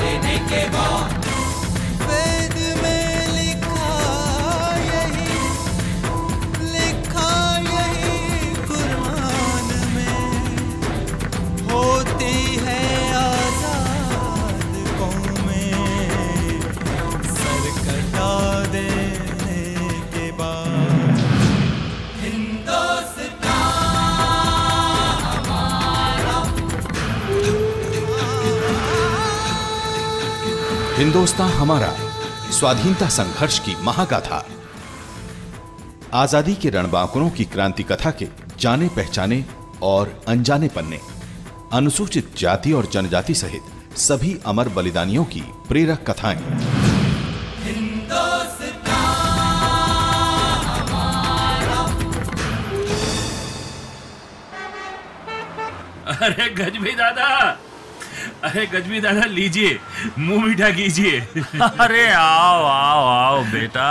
देने के बाद वेद में लिखा यही कुरान में होती है आजाद कौमें सर कटा देने के बाद हिंदुस्तान हिंदुस्तान हमारा स्वाधीनता संघर्ष की महागाथा आजादी के रणबांकुरों की क्रांति कथा के जाने पहचाने और अनजाने पन्ने अनुसूचित जाति और जनजाति सहित सभी अमर बलिदानियों की प्रेरक कथाएं अरे गजबी दादा, अरे गजबी दादा लीजिए, मुंह मीठा कीजिए। अरे आओ आओ आओ बेटा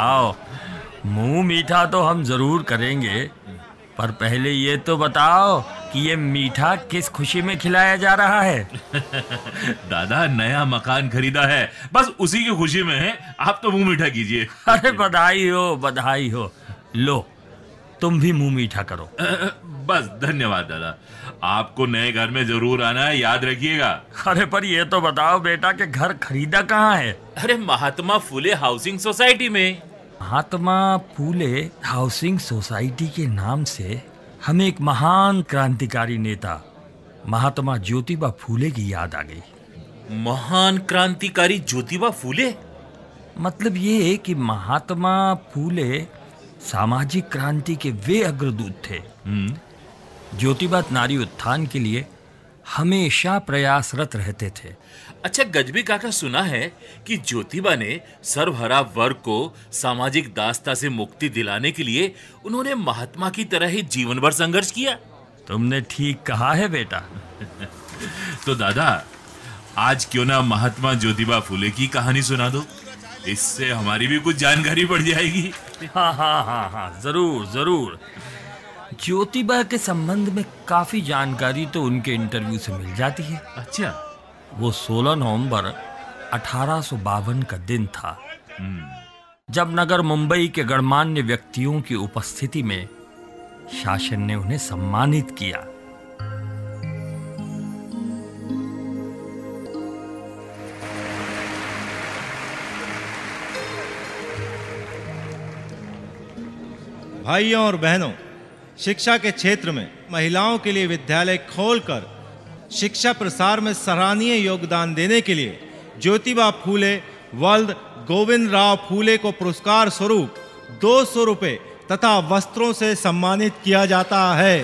आओ, मुंह मीठा तो हम जरूर करेंगे, पर पहले ये तो बताओ कि ये मीठा किस खुशी में खिलाया जा रहा है। दादा नया मकान खरीदा है, बस उसी की खुशी में है, आप तो मुंह मीठा कीजिए। अरे बधाई हो बधाई हो, लो तुम भी मुंह मीठा करो। बस धन्यवाद दादा, आपको नए घर में जरूर आना है, याद रखिएगा। अरे पर ये तो बताओ बेटा कि घर खरीदा कहाँ है? अरे महात्मा फुले हाउसिंग सोसाइटी में। महात्मा फुले हाउसिंग सोसाइटी के नाम से हमें एक महान क्रांतिकारी नेता महात्मा ज्योतिबा फुले की याद आ गई। महान क्रांतिकारी ज्योतिबा फुले, मतलब ये कि महात्मा फुले सामाजिक क्रांति के वे अग्रदूत थे। ज्योतिबा नारी उत्थान के लिए हमेशा प्रयासरत रहते थे। अच्छा गजबी काका, सुना है कि ज्योतिबा ने सर्वहरा वर्ग को सामाजिक दासता से मुक्ति दिलाने के लिए उन्होंने महात्मा की तरह ही जीवन भर संघर्ष किया। तुमने ठीक कहा है बेटा। तो दादा आज क्यों ना महात्मा ज्योतिबा फुले की कहानी सुना दो, इससे हमारी भी कुछ जानकारी बढ़ जाएगी। हाँ हाँ हाँ हाँ जरूर जरूर। ज्योतिबा के संबंध में काफी जानकारी तो उनके इंटरव्यू से मिल जाती है। अच्छा, वो 16 नवंबर 1852 का दिन था जब नगर मुंबई के गणमान्य व्यक्तियों की उपस्थिति में शासन ने उन्हें सम्मानित किया। भाइयों और बहनों, शिक्षा के क्षेत्र में महिलाओं के लिए विद्यालय खोलकर शिक्षा प्रसार में सराहनीय योगदान देने के लिए ज्योतिबा फूले वर्ल्ड गोविंद राव फूले को पुरस्कार स्वरूप 200 रुपये तथा वस्त्रों से सम्मानित किया जाता है।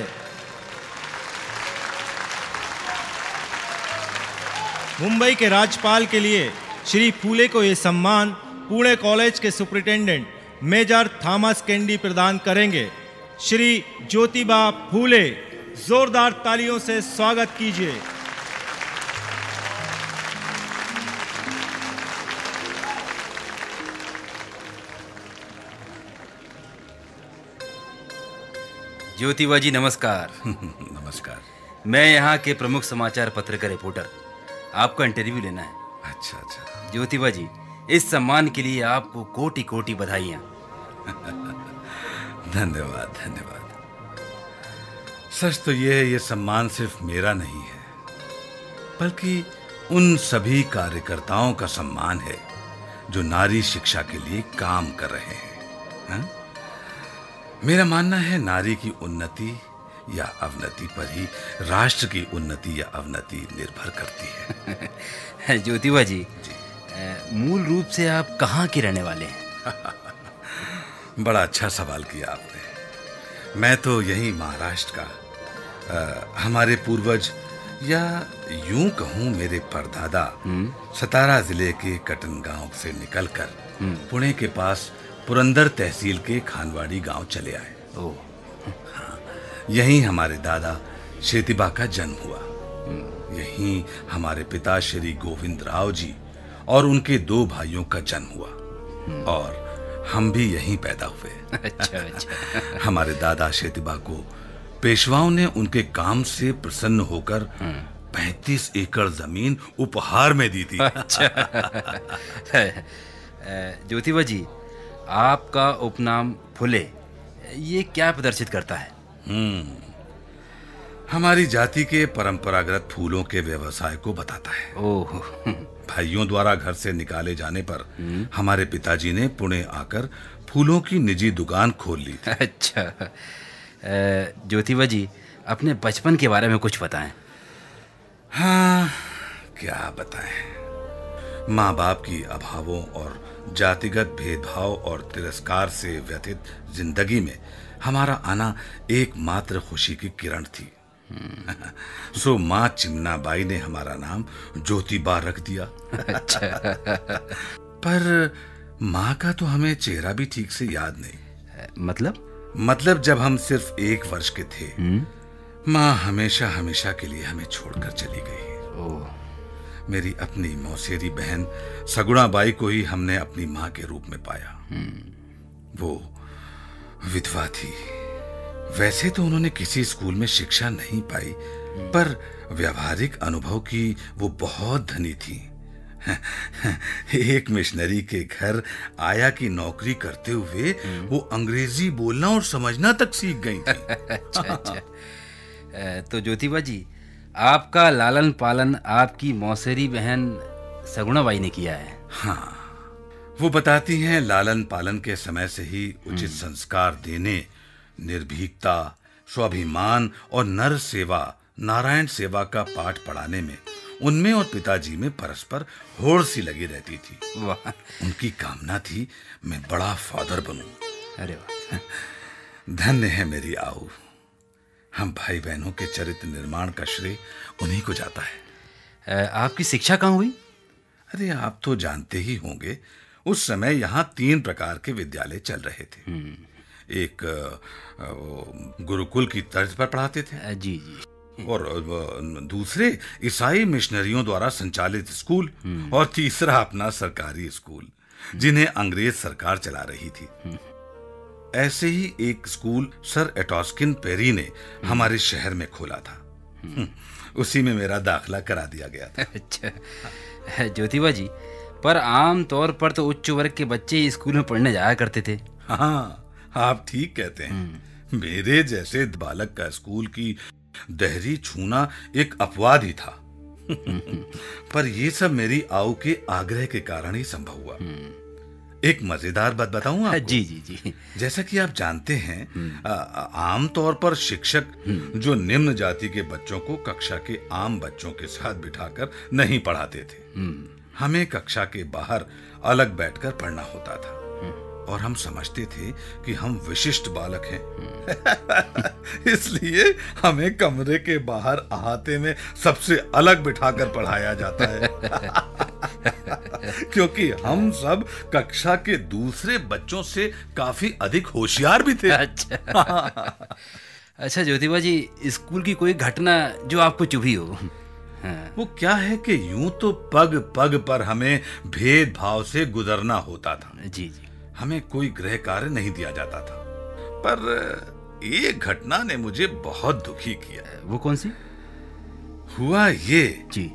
मुंबई के राज्यपाल के लिए श्री फूले को ये सम्मान पुणे कॉलेज के सुपरिटेंडेंट मेजर थॉमस कैंडी प्रदान करेंगे। श्री ज्योतिबा फूले जोरदार तालियों से स्वागत कीजिए। ज्योतिबा जी नमस्कार। नमस्कार। मैं यहाँ के प्रमुख समाचार पत्र का रिपोर्टर, आपका इंटरव्यू लेना है। अच्छा अच्छा। ज्योतिबा जी इस सम्मान के लिए आपको कोटि कोटि बधाइयाँ। धन्यवाद धन्यवाद। सच तो यह है ये सम्मान सिर्फ मेरा नहीं है, बल्कि उन सभी कार्यकर्ताओं का सम्मान है जो नारी शिक्षा के लिए काम कर रहे हैं। हाँ? मेरा मानना है नारी की उन्नति या अवनति पर ही राष्ट्र की उन्नति या अवनति निर्भर करती है। ज्योतिबा जी, मूल रूप से आप कहाँ के रहने वाले हैं? बड़ा अच्छा सवाल किया आपने। मैं तो यही महाराष्ट्र का, हमारे पूर्वज या यूं कहूँ मेरे परदादा सतारा जिले के कटन गांव से निकलकर पुणे के पास पुरंदर तहसील के खानवाड़ी गांव चले आए। ओह हाँ, यहीं हमारे दादा शेतिबा का जन्म हुआ। यहीं हमारे पिता श्री गोविंद राव जी और उनके 2 भाइयों का जन्म हुआ और हम भी यहीं पैदा हुए। अच्छा अच्छा। हमारे दादा शेतिबा को पेशवाओं ने उनके काम से प्रसन्न होकर 35 एकड़ जमीन उपहार में दी थी। अच्छा। ज्योतिबा जी, आपका उपनाम फुले ये क्या प्रदर्शित करता है? हमारी जाति के परंपरागत फूलों के व्यवसाय को बताता है। ओह। भाइयों द्वारा घर से निकाले जाने पर हमारे पिताजी ने पुणे आकर फूलों की निजी दुकान खोल ली थी। अच्छा। ज्योतिबा जी, अपने बचपन के बारे में कुछ बताएं। हाँ, क्या बताएं। माँ बाप की अभावों और जातिगत भेदभाव और तिरस्कार से व्यथित जिंदगी में हमारा आना एकमात्र खुशी की किरण थी। सो माँ चिमना बाई ने हमारा नाम ज्योतिबा रख दिया। अच्छा। पर माँ का तो हमें चेहरा भी ठीक से याद नहीं। मतलब जब हम सिर्फ 1 वर्ष के थे माँ हमेशा हमेशा के लिए हमें छोड़कर चली गई। ओह। मेरी अपनी मौसेरी बहन सगुणा बाई को ही हमने अपनी माँ के रूप में पाया। वो विधवा थी। वैसे तो उन्होंने किसी स्कूल में शिक्षा नहीं पाई, पर व्यावहारिक अनुभव की वो बहुत धनी थी। एक मिशनरी के घर आया की नौकरी करते हुए वो अंग्रेजी बोलना और समझना तक सीख गई थी। अच्छा, अच्छा। तो ज्योतिबा जी, आपका लालन पालन आपकी मौसेरी बहन सगुणा बाई ने किया है। हाँ, वो बताती हैं लालन पालन के समय से ही उचित संस्कार देने, निर्भीकता, स्वाभिमान और नर सेवा, नारायण सेवा का पाठ पढ़ाने में उनमें और पिताजी में परस्पर होड़ सी लगी रहती थी। वाह। उनकी कामना थी मैं बड़ा फादर बनूं। अरे वाह। धन्य है मेरी आऊ। हम भाई बहनों के चरित्र निर्माण का श्रेय उन्हीं को जाता है। आपकी शिक्षा कहाँ हुई? अरे आप तो जानते ही होंगे, उस समय यहाँ 3 प्रकार के विद्यालय चल रहे थे। एक गुरुकुल की तर्ज पर पढ़ाते थे। जी जी। और दूसरे ईसाई मिशनरियों द्वारा संचालित स्कूल, और तीसरा अपना सरकारी स्कूल जिन्हें अंग्रेज सरकार चला रही थी। ऐसे ही एक स्कूल सर एटोस्किन पेरी ने हमारे शहर में खोला था। उसी में मेरा दाखला करा दिया गया था। अच्छा। ज्योतिबा जी, पर आम तौर पर तो उच्च वर्ग के बच्चे स्कूल में पढ़ने जाया करते थे। हाँ, आप ठीक कहते हैं। मेरे जैसे बालक का स्कूल की दहरी छूना एक अपवाद ही था। पर यह सब मेरी आऊ के आग्रह के कारण ही संभव हुआ। एक मजेदार बात बताऊं आपको? जी जी जी। जैसा कि आप जानते हैं, आमतौर पर शिक्षक जो निम्न जाति के बच्चों को कक्षा के आम बच्चों के साथ बिठाकर नहीं पढ़ाते थे। हमें कक्षा के बाहर अलग बैठकर पढ़ना होता था, और हम समझते थे कि हम विशिष्ट बालक हैं। इसलिए हमें कमरे के बाहर अहाते में सबसे अलग बिठाकर पढ़ाया जाता है। क्योंकि हम सब कक्षा के दूसरे बच्चों से काफी अधिक होशियार भी थे। अच्छा। अच्छा ज्योतिबा जी, स्कूल की कोई घटना जो आपको चुभी हो? हाँ। वो क्या है कि यूं तो पग पग पर हमें भेदभाव से गुजरना होता था। जी जी। हमें कोई गृह कार्य नहीं दिया जाता था, पर एक घटना ने मुझे बहुत दुखी किया। वो कौन सी? हुआ ये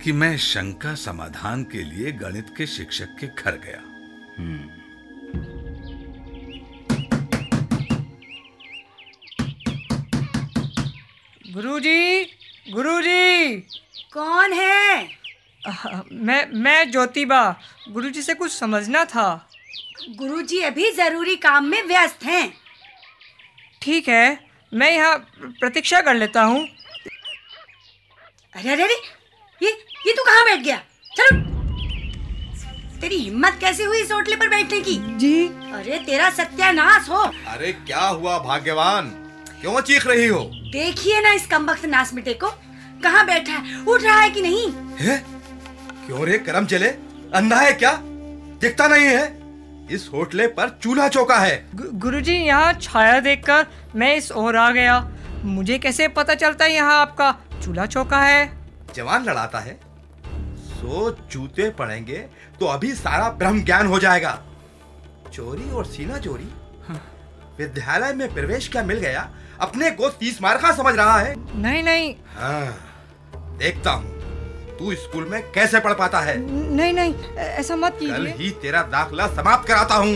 कि मैं शंका समाधान के लिए गणित के शिक्षक के घर गया। गुरुजी, गुरुजी। कौन है? मैं ज्योतिबा। गुरुजी से कुछ समझना था। गुरुजी अभी जरूरी काम में व्यस्त हैं। ठीक है, मैं यहाँ प्रतीक्षा कर लेता हूँ। अरे अरे, ये तू कहाँ बैठ गया? चलो, तेरी हिम्मत कैसे हुई इस होटले पर बैठने की? जी। अरे तेरा सत्यानाश हो। अरे क्या हुआ भाग्यवान, क्यों चीख रही हो? देखिए ना इस कमबख्त नाश मिटे को, कहाँ बैठा है, उठ रहा है कि नहीं है? क्यों रे करम चले, अंधा है क्या, दिखता नहीं है? इस होटले पर चूल्हा चौका है। गुरुजी, यहाँ छाया देखकर मैं इस ओर आ गया। मुझे कैसे पता चलता है यहाँ आपका चूल्हा चौका है? जवान लड़ाता है, सो जूते पड़ेंगे तो अभी सारा ब्रह्म ज्ञान हो जाएगा। चोरी और सीना चोरी। विद्यालय में प्रवेश क्या मिल गया, अपने को 30 मार्का समझ रहा है। नहीं नहीं। हाँ, देखता हूँ तू स्कूल में कैसे पढ़ पाता है? नहीं नहीं, ऐसा मत कीजिए। कल ही तेरा दाखला समाप्त कराता हूँ,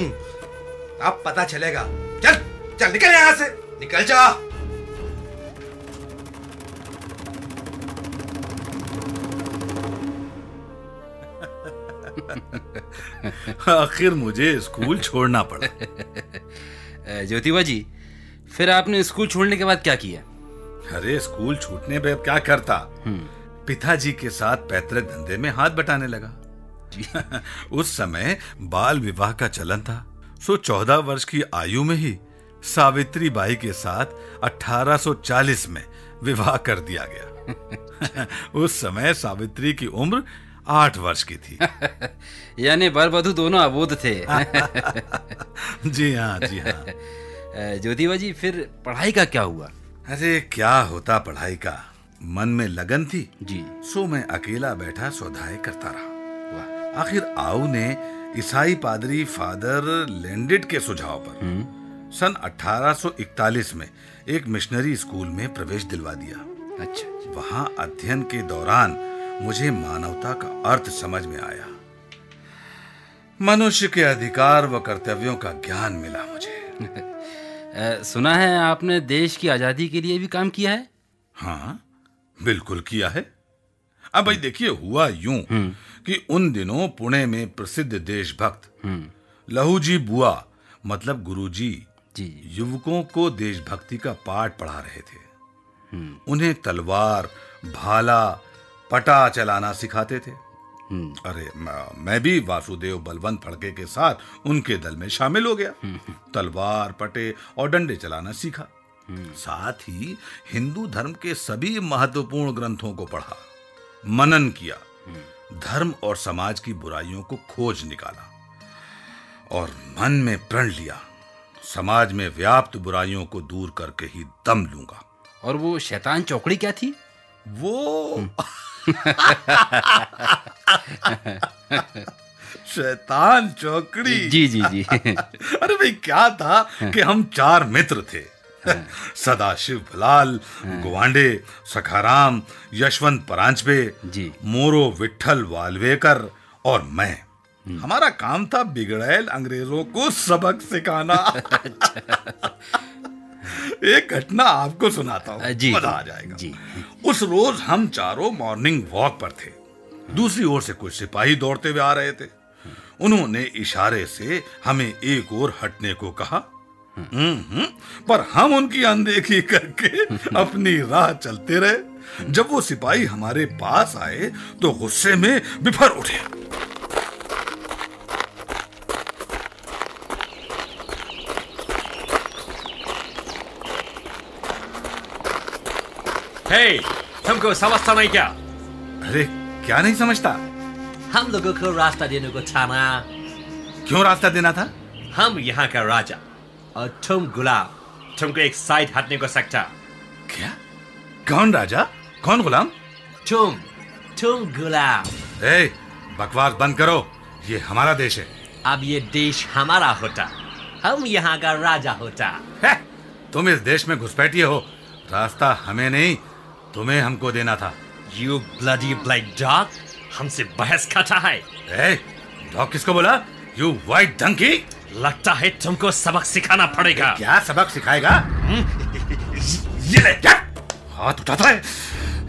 अब पता चलेगा। चल चल निकल यहाँ से, निकल जा। आखिर मुझे स्कूल छोड़ना पड़ा। ज्योतिबा जी, फिर आपने स्कूल छोड़ने के बाद क्या किया? अरे स्कूल छूटने पे अब क्या करता, पिताजी के साथ पैतृक धंधे में हाथ बटाने लगा। उस समय बाल विवाह का चलन था, सो 14 वर्ष की आयु में ही सावित्री बाई के साथ 1840 में विवाह कर दिया गया। उस समय सावित्री की उम्र 8 वर्ष की थी। यानी वर वधू दोनों अबोध थे। जी हाँ जी हाँ। ज्योतिबा जी, फिर पढ़ाई का क्या हुआ? अरे क्या होता पढ़ाई का, मन में लगन थी जी, सो मैं अकेला बैठा स्वाध्याय करता रहा। आखिर आऊ ने ईसाई पादरी फादर लैंडेड के सुझाव पर सन 1841 में एक मिशनरी स्कूल में प्रवेश दिलवा दिया। अच्छा। वहां अध्ययन के दौरान मुझे मानवता का अर्थ समझ में आया, मनुष्य के अधिकार व कर्तव्यों का ज्ञान मिला मुझे। सुना है आपने देश की आजादी के लिए भी काम किया है? हाँ बिल्कुल किया है। अब भाई देखिए, हुआ यूं कि उन दिनों पुणे में प्रसिद्ध देशभक्त लहूजी बुआ मतलब गुरुजी जी युवकों को देशभक्ति का पाठ पढ़ा रहे थे। उन्हें तलवार, भाला, पटा चलाना सिखाते थे। अरे मैं भी वासुदेव बलवंत फड़के के साथ उनके दल में शामिल हो गया। तलवार, पटे और डंडे चलाना सीखा। साथ ही हिंदू धर्म के सभी महत्वपूर्ण ग्रंथों को पढ़ा, मनन किया, धर्म और समाज की बुराइयों को खोज निकाला और मन में प्रण लिया, समाज में व्याप्त बुराइयों को दूर करके ही दम लूंगा। और वो शैतान चौकड़ी क्या थी? वो शैतान चौकड़ी जी जी जी। अरे भाई क्या था कि हम 4 मित्र थे, सदाशिव बलाल, गोविंदे, सखाराम, यशवंत परांजपे, मोरो विठल वाल्वेकर और मैं। हमारा काम था बिगड़ैल अंग्रेजों को सबक सिखाना। एक घटना आपको सुनाता हूँ, मजा आ जाएगा जी। उस रोज हम चारों मॉर्निंग वॉक पर थे। दूसरी ओर से कुछ सिपाही दौड़ते हुए आ रहे थे। उन्होंने इशारे से हमें एक ओर हटने को कहा, पर हम उनकी अनदेखी करके अपनी राह चलते रहे। जब वो सिपाही हमारे पास आए तो गुस्से में बिफर उठे। हे, तुमको समझता नहीं क्या? अरे क्या नहीं समझता? हम लोगों को रास्ता देने को छाना। क्यों रास्ता देना था? हम यहाँ का राजा और तुम गुलाम, तुमको एक साइड हटने को सकता। क्या? कौन राजा, कौन गुलाम? तुम गुलाम। ए, बकवास बंद करो, ये हमारा देश है। अब ये देश हमारा होता, हम यहाँ का राजा होता। तुम इस देश में घुसपैठिए हो, रास्ता हमें नहीं तुम्हें हमको देना था। You bloody black dog, हमसे बहस खाता है। ए, डॉग किसको बोला? You white donkey? लगता है तुमको सबक सिखाना पड़ेगा। क्या सबक सिखाएगा? ये ले, क्या हाथ उठाता है?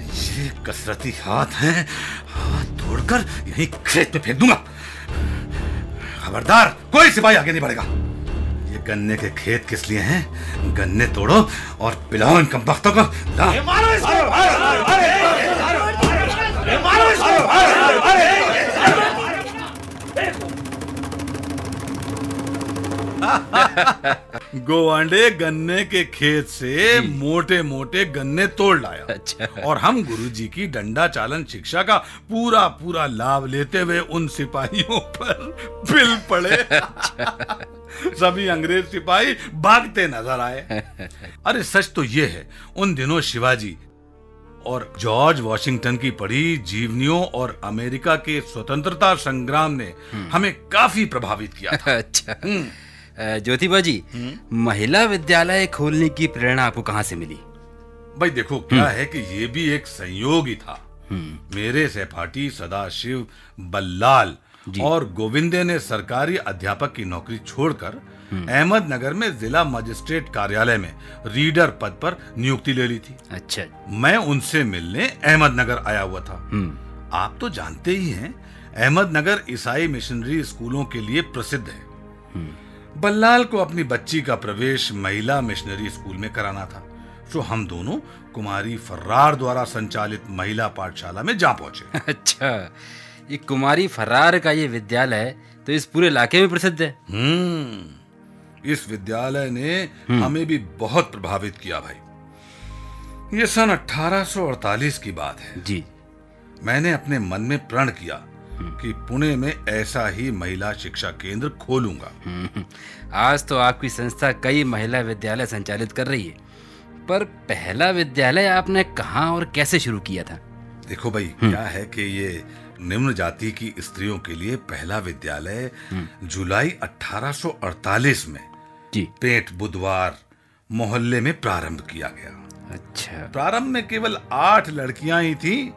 ये कसरती हाथ हैं, हाथ तोड़कर यहीं खेत में फेंक दूंगा। खबरदार, कोई सिपाही आगे नहीं बढ़ेगा। ये गन्ने के खेत किस लिए हैं? गन्ने तोड़ो और पिलाओ इन कमबख्तों को। गोवांडे गन्ने के खेत से मोटे मोटे गन्ने तोड़ लाया। अच्छा। और हम गुरुजी की डंडा चालन शिक्षा का पूरा पूरा लाभ लेते हुए उन सिपाहियों पर बिल पड़े। अच्छा। सभी अंग्रेज सिपाही भागते नजर आए। अरे सच तो ये है, उन दिनों शिवाजी और जॉर्ज वॉशिंगटन की पढ़ी जीवनियों और अमेरिका के स्वतंत्रता संग्राम ने हमें काफी प्रभावित किया था। अच्छा। ज्योतिबा जी, महिला विद्यालय खोलने की प्रेरणा आपको कहाँ से मिली? भाई देखो, क्या है कि ये भी एक संयोग ही था। मेरे सहपाठी सदाशिव बल्लाल और गोविंदे ने सरकारी अध्यापक की नौकरी छोड़कर अहमदनगर में जिला मजिस्ट्रेट कार्यालय में रीडर पद पर नियुक्ति ले ली थी। अच्छा, मैं उनसे मिलने अहमदनगर आया हुआ था। आप तो जानते ही हैं, अहमदनगर ईसाई मिशनरी स्कूलों के लिए प्रसिद्ध है। बल्लाल को अपनी बच्ची का प्रवेश महिला मिशनरी स्कूल में कराना था, तो हम दोनों कुमारी फर्रार द्वारा संचालित महिला पाठशाला में जा पहुंचे। अच्छा, ये कुमारी फर्रार का ये विद्यालय तो इस पूरे इलाके में प्रसिद्ध है। इस विद्यालय ने हमें भी बहुत प्रभावित किया भाई। ये सन 1848 की बात है जी। मैंने अपने मन में प्रण किया कि पुणे में ऐसा ही महिला शिक्षा केंद्र खोलूंगा। आज तो आपकी संस्था कई महिला विद्यालय संचालित कर रही है, पर पहला विद्यालय आपने कहाँ और कैसे शुरू किया था? देखो भाई, क्या है कि ये निम्न जाति की स्त्रियों के लिए पहला विद्यालय जुलाई 1848 में पेट बुधवार मोहल्ले में प्रारंभ किया गया। अच्छा। प्रारंभ में केवल 8 लड़कियां ही थी।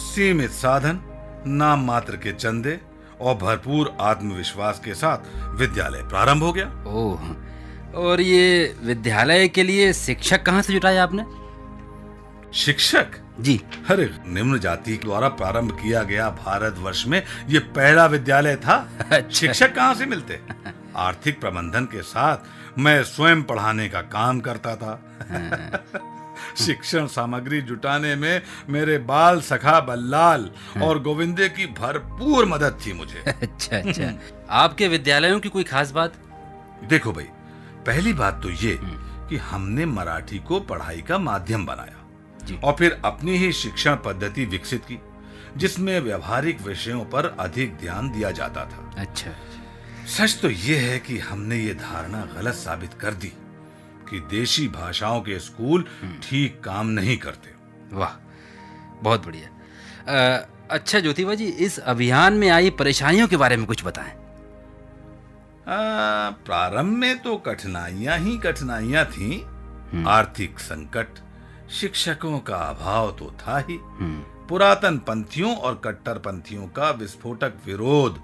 सीमित साधन, नाम मात्र के चंदे और भरपूर आत्मविश्वास के साथ विद्यालय प्रारंभ हो गया। ओह, और ये विद्यालय के लिए शिक्षक कहाँ से जुटाया आपने? शिक्षक जी, अरे निम्न जाति द्वारा प्रारंभ किया गया भारतवर्ष में ये पहला विद्यालय था। अच्छा। शिक्षक कहाँ से मिलते? आर्थिक प्रबंधन के साथ मैं स्वयं पढ़ाने का काम करता था। शिक्षण सामग्री जुटाने में मेरे बाल सखा बल्लाल और गोविंदे की भरपूर मदद थी मुझे। अच्छा अच्छा। आपके विद्यालयों की कोई खास बात? देखो भाई, पहली बात तो ये कि हमने मराठी को पढ़ाई का माध्यम बनाया और फिर अपनी ही शिक्षण पद्धति विकसित की, जिसमें व्यवहारिक विषयों पर अधिक ध्यान दिया जाता था। अच्छा। सच तो ये है कि हमने ये धारणा गलत साबित कर दी कि देशी भाषाओं के स्कूल ठीक काम नहीं करते। वाह, बहुत बढ़िया। अच्छा ज्योतिबा जी, इस अभियान में आई परेशानियों के बारे में कुछ बताएं। प्रारंभ में तो कठिनाइयां ही कठिनाइयां थीं। आर्थिक संकट, शिक्षकों का अभाव तो था ही, पुरातन पंथियों और कट्टर पंथियों का विस्फोटक विरोध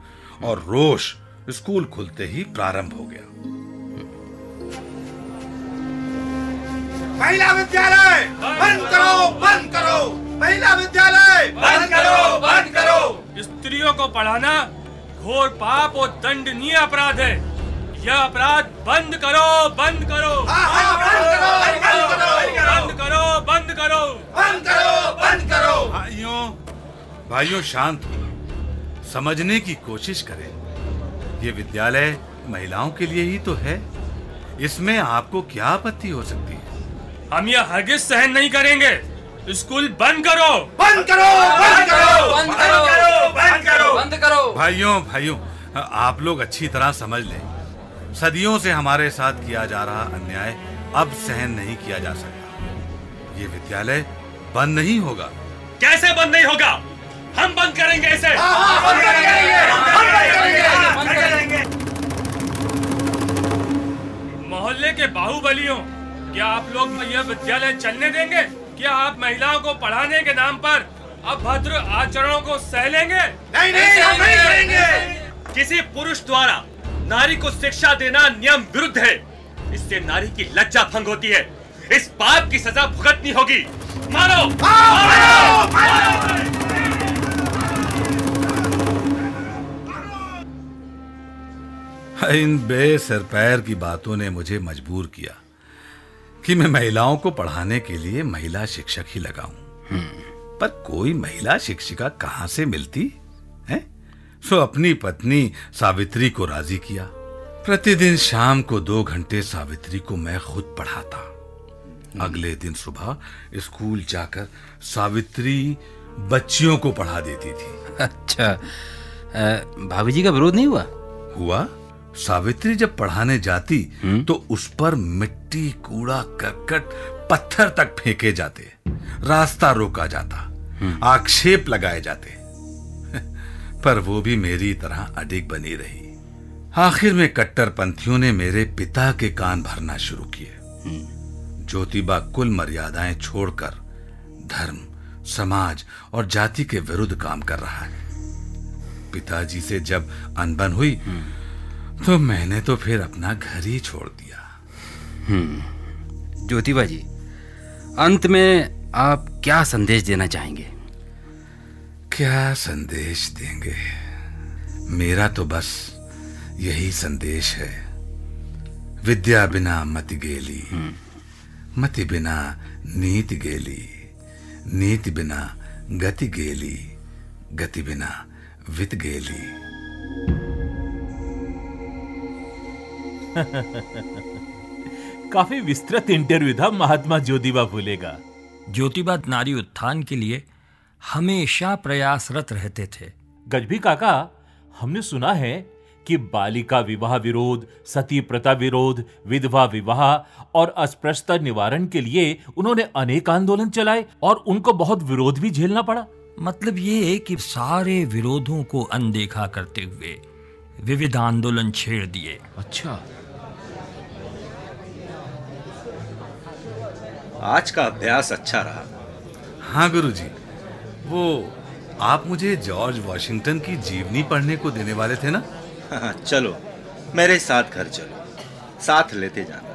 और रोष स्कूल खुलते ही प्रारंभ हो गया। महिला विद्यालय बंद करो, बंद करो, महिला विद्यालय बंद करो, बंद करो। स्त्रियों को पढ़ाना घोर पाप और दंडनीय अपराध है। यह अपराध बंद करो, बंद करो, बंद करो, बंद करो, बंद करो, बंद करो। भाइयों, शांत हो, समझने की कोशिश करें। ये विद्यालय महिलाओं के लिए ही तो है, इसमें आपको क्या आपत्ति हो सकती है? हम यह हरगिज सहन नहीं करेंगे। स्कूल बंद करो, बंद करो, बंद करो, बंद करो, बंद करो, बंद करो। भाइयों, आप लोग अच्छी तरह समझ लें, सदियों से हमारे साथ किया जा रहा अन्याय अब सहन नहीं किया जा सकता। ये विद्यालय बंद नहीं होगा। कैसे बंद नहीं होगा? हम बंद करेंगे इसे। मोहल्ले के बाहुबलियों, क्या आप लोग यह विद्यालय चलने देंगे? क्या आप महिलाओं को पढ़ाने के नाम पर अभद्र आचरणों को सह लेंगे? नहीं, नहीं, नहीं करेंगे। किसी पुरुष द्वारा नारी को शिक्षा देना नियम विरुद्ध है। इससे नारी की लज्जा भंग होती है। इस पाप की सजा भुगतनी होगी। मारो, मारो, मारो। इन बेसर पैर की बातों ने मुझे मजबूर किया कि मैं महिलाओं को पढ़ाने के लिए महिला शिक्षक ही लगाऊं। पर कोई महिला शिक्षिका कहां से मिलती है? सो अपनी पत्नी सावित्री को राजी किया। प्रतिदिन शाम को 2 घंटे सावित्री को मैं खुद पढ़ाता। अगले दिन सुबह स्कूल जाकर सावित्री बच्चियों को पढ़ा देती थी। अच्छा, भाभी जी का विरोध नहीं हुआ? हुआ। सावित्री जब पढ़ाने जाती तो उस पर मिट्टी, कूड़ा, करकट, पत्थर तक फेंके जाते, रास्ता रोका जाता, आक्षेप लगाए जाते। पर वो भी मेरी तरह अडिग बनी रही। आखिर में कट्टरपंथियों ने मेरे पिता के कान भरना शुरू किए। ज्योतिबा कुल मर्यादाएं छोड़कर धर्म, समाज और जाति के विरुद्ध काम कर रहा है। पिताजी से जब अनबन हुई तो मैंने तो फिर अपना घर ही छोड़ दिया। ज्योतिबा जी, अंत में आप क्या संदेश देना चाहेंगे? क्या संदेश देंगे? मेरा तो बस यही संदेश है, विद्या बिना मति गेली, मति बिना नीति गेली, नीति बिना गति गेली, गति बिना वित गेली। काफी विस्तृत इंटरव्यू था महात्मा ज्योतिबा फुले का। ज्योतिबा नारी उत्थान के लिए हमेशा प्रयासरत रहते थे। गजबी काका, हमने सुना है कि बालिका विवाह विरोध, सती प्रथा विरोध, विधवा विवाह और अस्पृश्यता निवारण के लिए उन्होंने अनेक आंदोलन चलाए और उनको बहुत विरोध भी झेलना पड़ा। मतलब ये कि सारे विरोधों को अनदेखा करते हुए विविध आंदोलन छेड़ दिए। अच्छा, आज का अभ्यास अच्छा रहा। हाँ गुरुजी, वो आप मुझे जॉर्ज वॉशिंगटन की जीवनी पढ़ने को देने वाले थे ना? हाँ, चलो मेरे साथ घर चलो, साथ लेते जाना।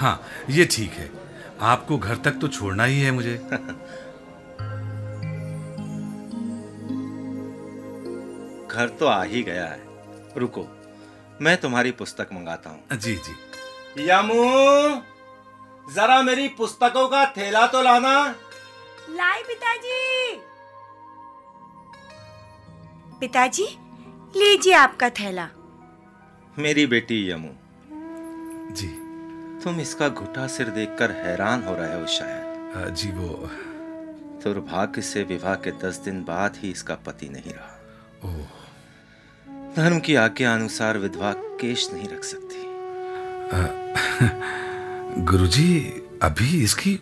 हाँ ये ठीक है, आपको घर तक तो छोड़ना ही है मुझे। घर तो आ ही गया है, रुको मैं तुम्हारी पुस्तक मंगाता हूँ। जी जी। यामू, जरा मेरी पुस्तकों का थैला तो लाना। लाई पिताजी। पिताजी लीजिए आपका थैला। मेरी बेटी यमू जी, तुम इसका घुटा सिर देखकर हैरान हो रहे हो शायद। जी वो दुर्भाग्य से विवाह के 10 दिन बाद ही इसका पति नहीं रहा। धर्म की आज्ञा अनुसार विधवा केश नहीं रख सकती। गुरुजी अभी इसकी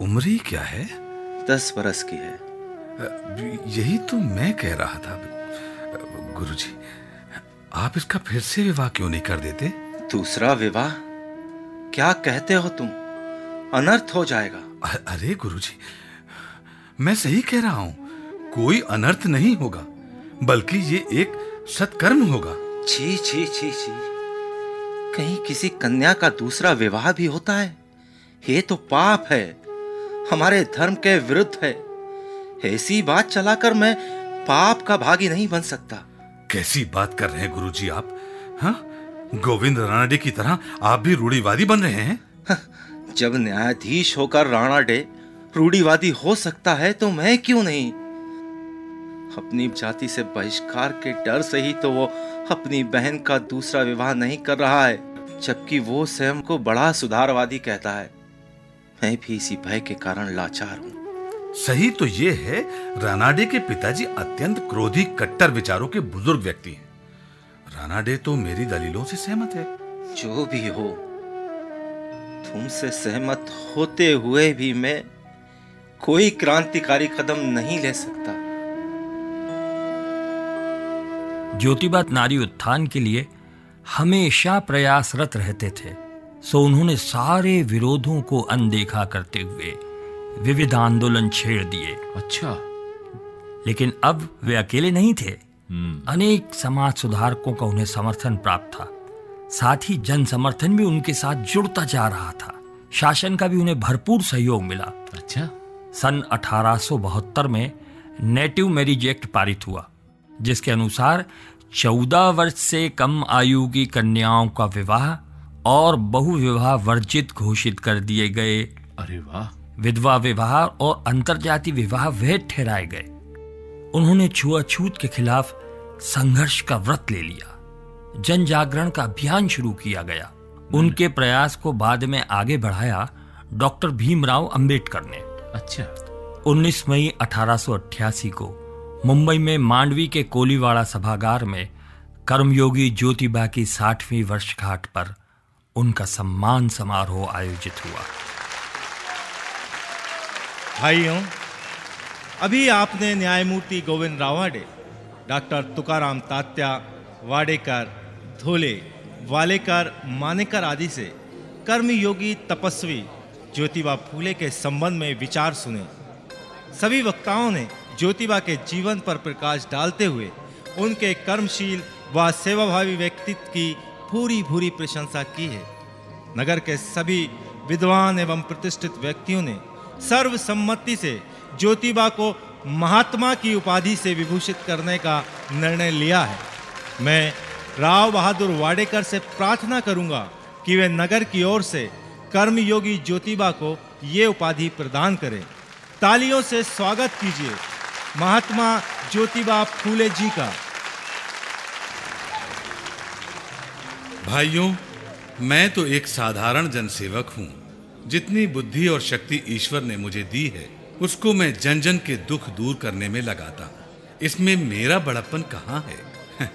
उम्र ही क्या है? 10 बरस की है। यही तो मैं कह रहा था। गुरुजी आप इसका फिर से विवाह क्यों नहीं कर देते? दूसरा विवाह? क्या कहते हो तुम, अनर्थ हो जाएगा। अरे गुरुजी मैं सही कह रहा हूँ, कोई अनर्थ नहीं होगा बल्कि ये एक सत्कर्म होगा। छी छी छी छी, कहीं किसी कन्या का दूसरा विवाह भी होता है? ये तो पाप है, हमारे धर्म के विरुद्ध है। ऐसी बात चलाकर मैं पाप का भागी नहीं बन सकता। कैसी बात कर रहे हैं गुरुजी आप? हाँ, गोविंद रानाडे की तरह आप भी रूढ़िवादी बन रहे हैं। जब न्यायाधीश होकर रानाडे रूढ़िवादी हो सकता है तो मैं क्यों नहीं? अपनी जाति से बहिष्कार के डर से ही तो वो अपनी बहन का दूसरा विवाह नहीं कर रहा है, जबकि वो स्वयं को बड़ा सुधारवादी कहता है। मैं भी इसी भय के कारण लाचार हूँ। सही तो ये है, रानाडे के पिताजी अत्यंत क्रोधी, कट्टर विचारों के बुजुर्ग व्यक्ति हैं। रानाडे तो मेरी दलीलों से सहमत है। जो भी हो, तुमसे सहमत होते हुए भी मैं कोई क्रांतिकारी कदम नहीं ले सकता। ज्योतिबा नारी उत्थान के लिए हमेशा प्रयासरत रहते थे, सो उन्होंने सारे विरोधों को अनदेखा करते हुए विविध आंदोलन छेड़ दिए। अच्छा, लेकिन अब वे अकेले नहीं थे। अनेक समाज सुधारकों का उन्हें समर्थन प्राप्त था, साथ ही जन समर्थन भी उनके साथ जुड़ता जा रहा था। शासन का भी उन्हें भरपूर सहयोग मिला। अच्छा, सन 1872 में नेटिव मैरिज एक्ट पारित हुआ, जिसके अनुसार 14 वर्ष से कम आयु की कन्याओं का विवाह और बहुविवाह वर्जित घोषित कर दिए गए। अरे वाह। विधवा विवाह और अंतरजातीय विवाह वैध ठहराए गए। उन्होंने छुआछूत के खिलाफ संघर्ष का व्रत ले लिया। जन जागरण का अभियान शुरू किया गया। उनके प्रयास को बाद में आगे बढ़ाया डॉक्टर भीमराव अंबेडकर ने। अच्छा। 19 मई 1888 को मुंबई में मांडवी के कोलीवाड़ा सभागार में कर्मयोगी ज्योतिबा की 60वीं वर्षगांठ पर उनका सम्मान समारोह आयोजित हुआ। भाइयों, अभी आपने न्यायमूर्ति गोविंद रावाडे, डॉक्टर तुकाराम तात्या, वाडेकर, धोले, वालेकर, मानेकर आदि से कर्मयोगी तपस्वी ज्योतिबा फूले के संबंध में विचार सुने। सभी वक्ताओं ने ज्योतिबा के जीवन पर प्रकाश डालते हुए उनके कर्मशील व सेवाभावी व्यक्तित्व की पूरी पूरी प्रशंसा की है। नगर के सभी विद्वान एवं प्रतिष्ठित व्यक्तियों ने सर्वसम्मति से ज्योतिबा को महात्मा की उपाधि से विभूषित करने का निर्णय लिया है। मैं राव बहादुर वाडेकर से प्रार्थना करूंगा कि वे नगर की ओर से कर्मयोगी ज्योतिबा को ये उपाधि प्रदान करें। तालियों से स्वागत कीजिए महात्मा ज्योतिबा फूले जी का। भाइयों, मैं तो एक साधारण जनसेवक हूँ। जितनी बुद्धि और शक्ति ईश्वर ने मुझे दी है उसको मैं जन जन के दुख दूर करने में लगाता हूँ। इसमें मेरा बड़प्पन कहाँ है?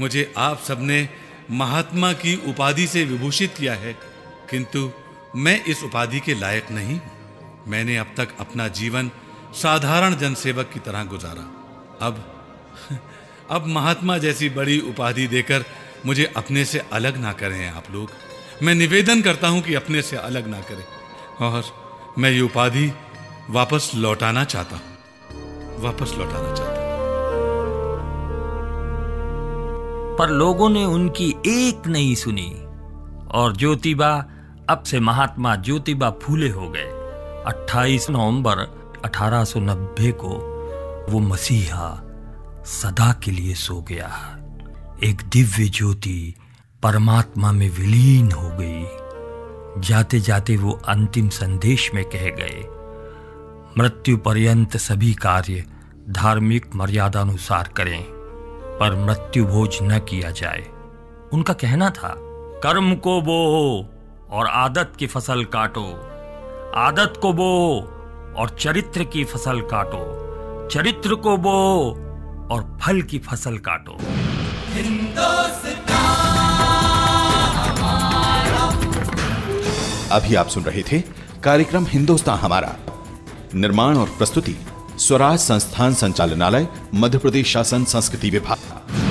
मुझे आप सबने महात्मा की उपाधि से विभूषित किया है, किंतु मैं इस उपाधि के लायक नहीं हूँ। मैंने अब तक अपना जीवन साधारण जनसेवक की तरह गुजारा। अब महात्मा जैसी बड़ी उपाधि देकर मुझे अपने से अलग ना करें आप लोग। मैं निवेदन करता हूं कि अपने से अलग ना करें, और मैं ये उपाधि वापस लौटाना चाहता हूं, पर लोगों ने उनकी एक नहीं सुनी और ज्योतिबा अब से महात्मा ज्योतिबा फूले हो गए। 28 नवंबर 1890 को वो मसीहा सदा के लिए सो गया। एक दिव्य ज्योति परमात्मा में विलीन हो गई। जाते जाते वो अंतिम संदेश में कह गए, मृत्यु पर्यंत सभी कार्य धार्मिक मर्यादानुसार करें, पर मृत्यु भोज न किया जाए। उनका कहना था, कर्म को बोओ और आदत की फसल काटो, आदत को बोओ और चरित्र की फसल काटो, चरित्र को बोओ और फल की फसल काटो। अभी आप सुन रहे थे कार्यक्रम हिंदुस्तान हमारा। निर्माण और प्रस्तुति स्वराज संस्थान संचालनालय, मध्य प्रदेश शासन संस्कृति विभाग।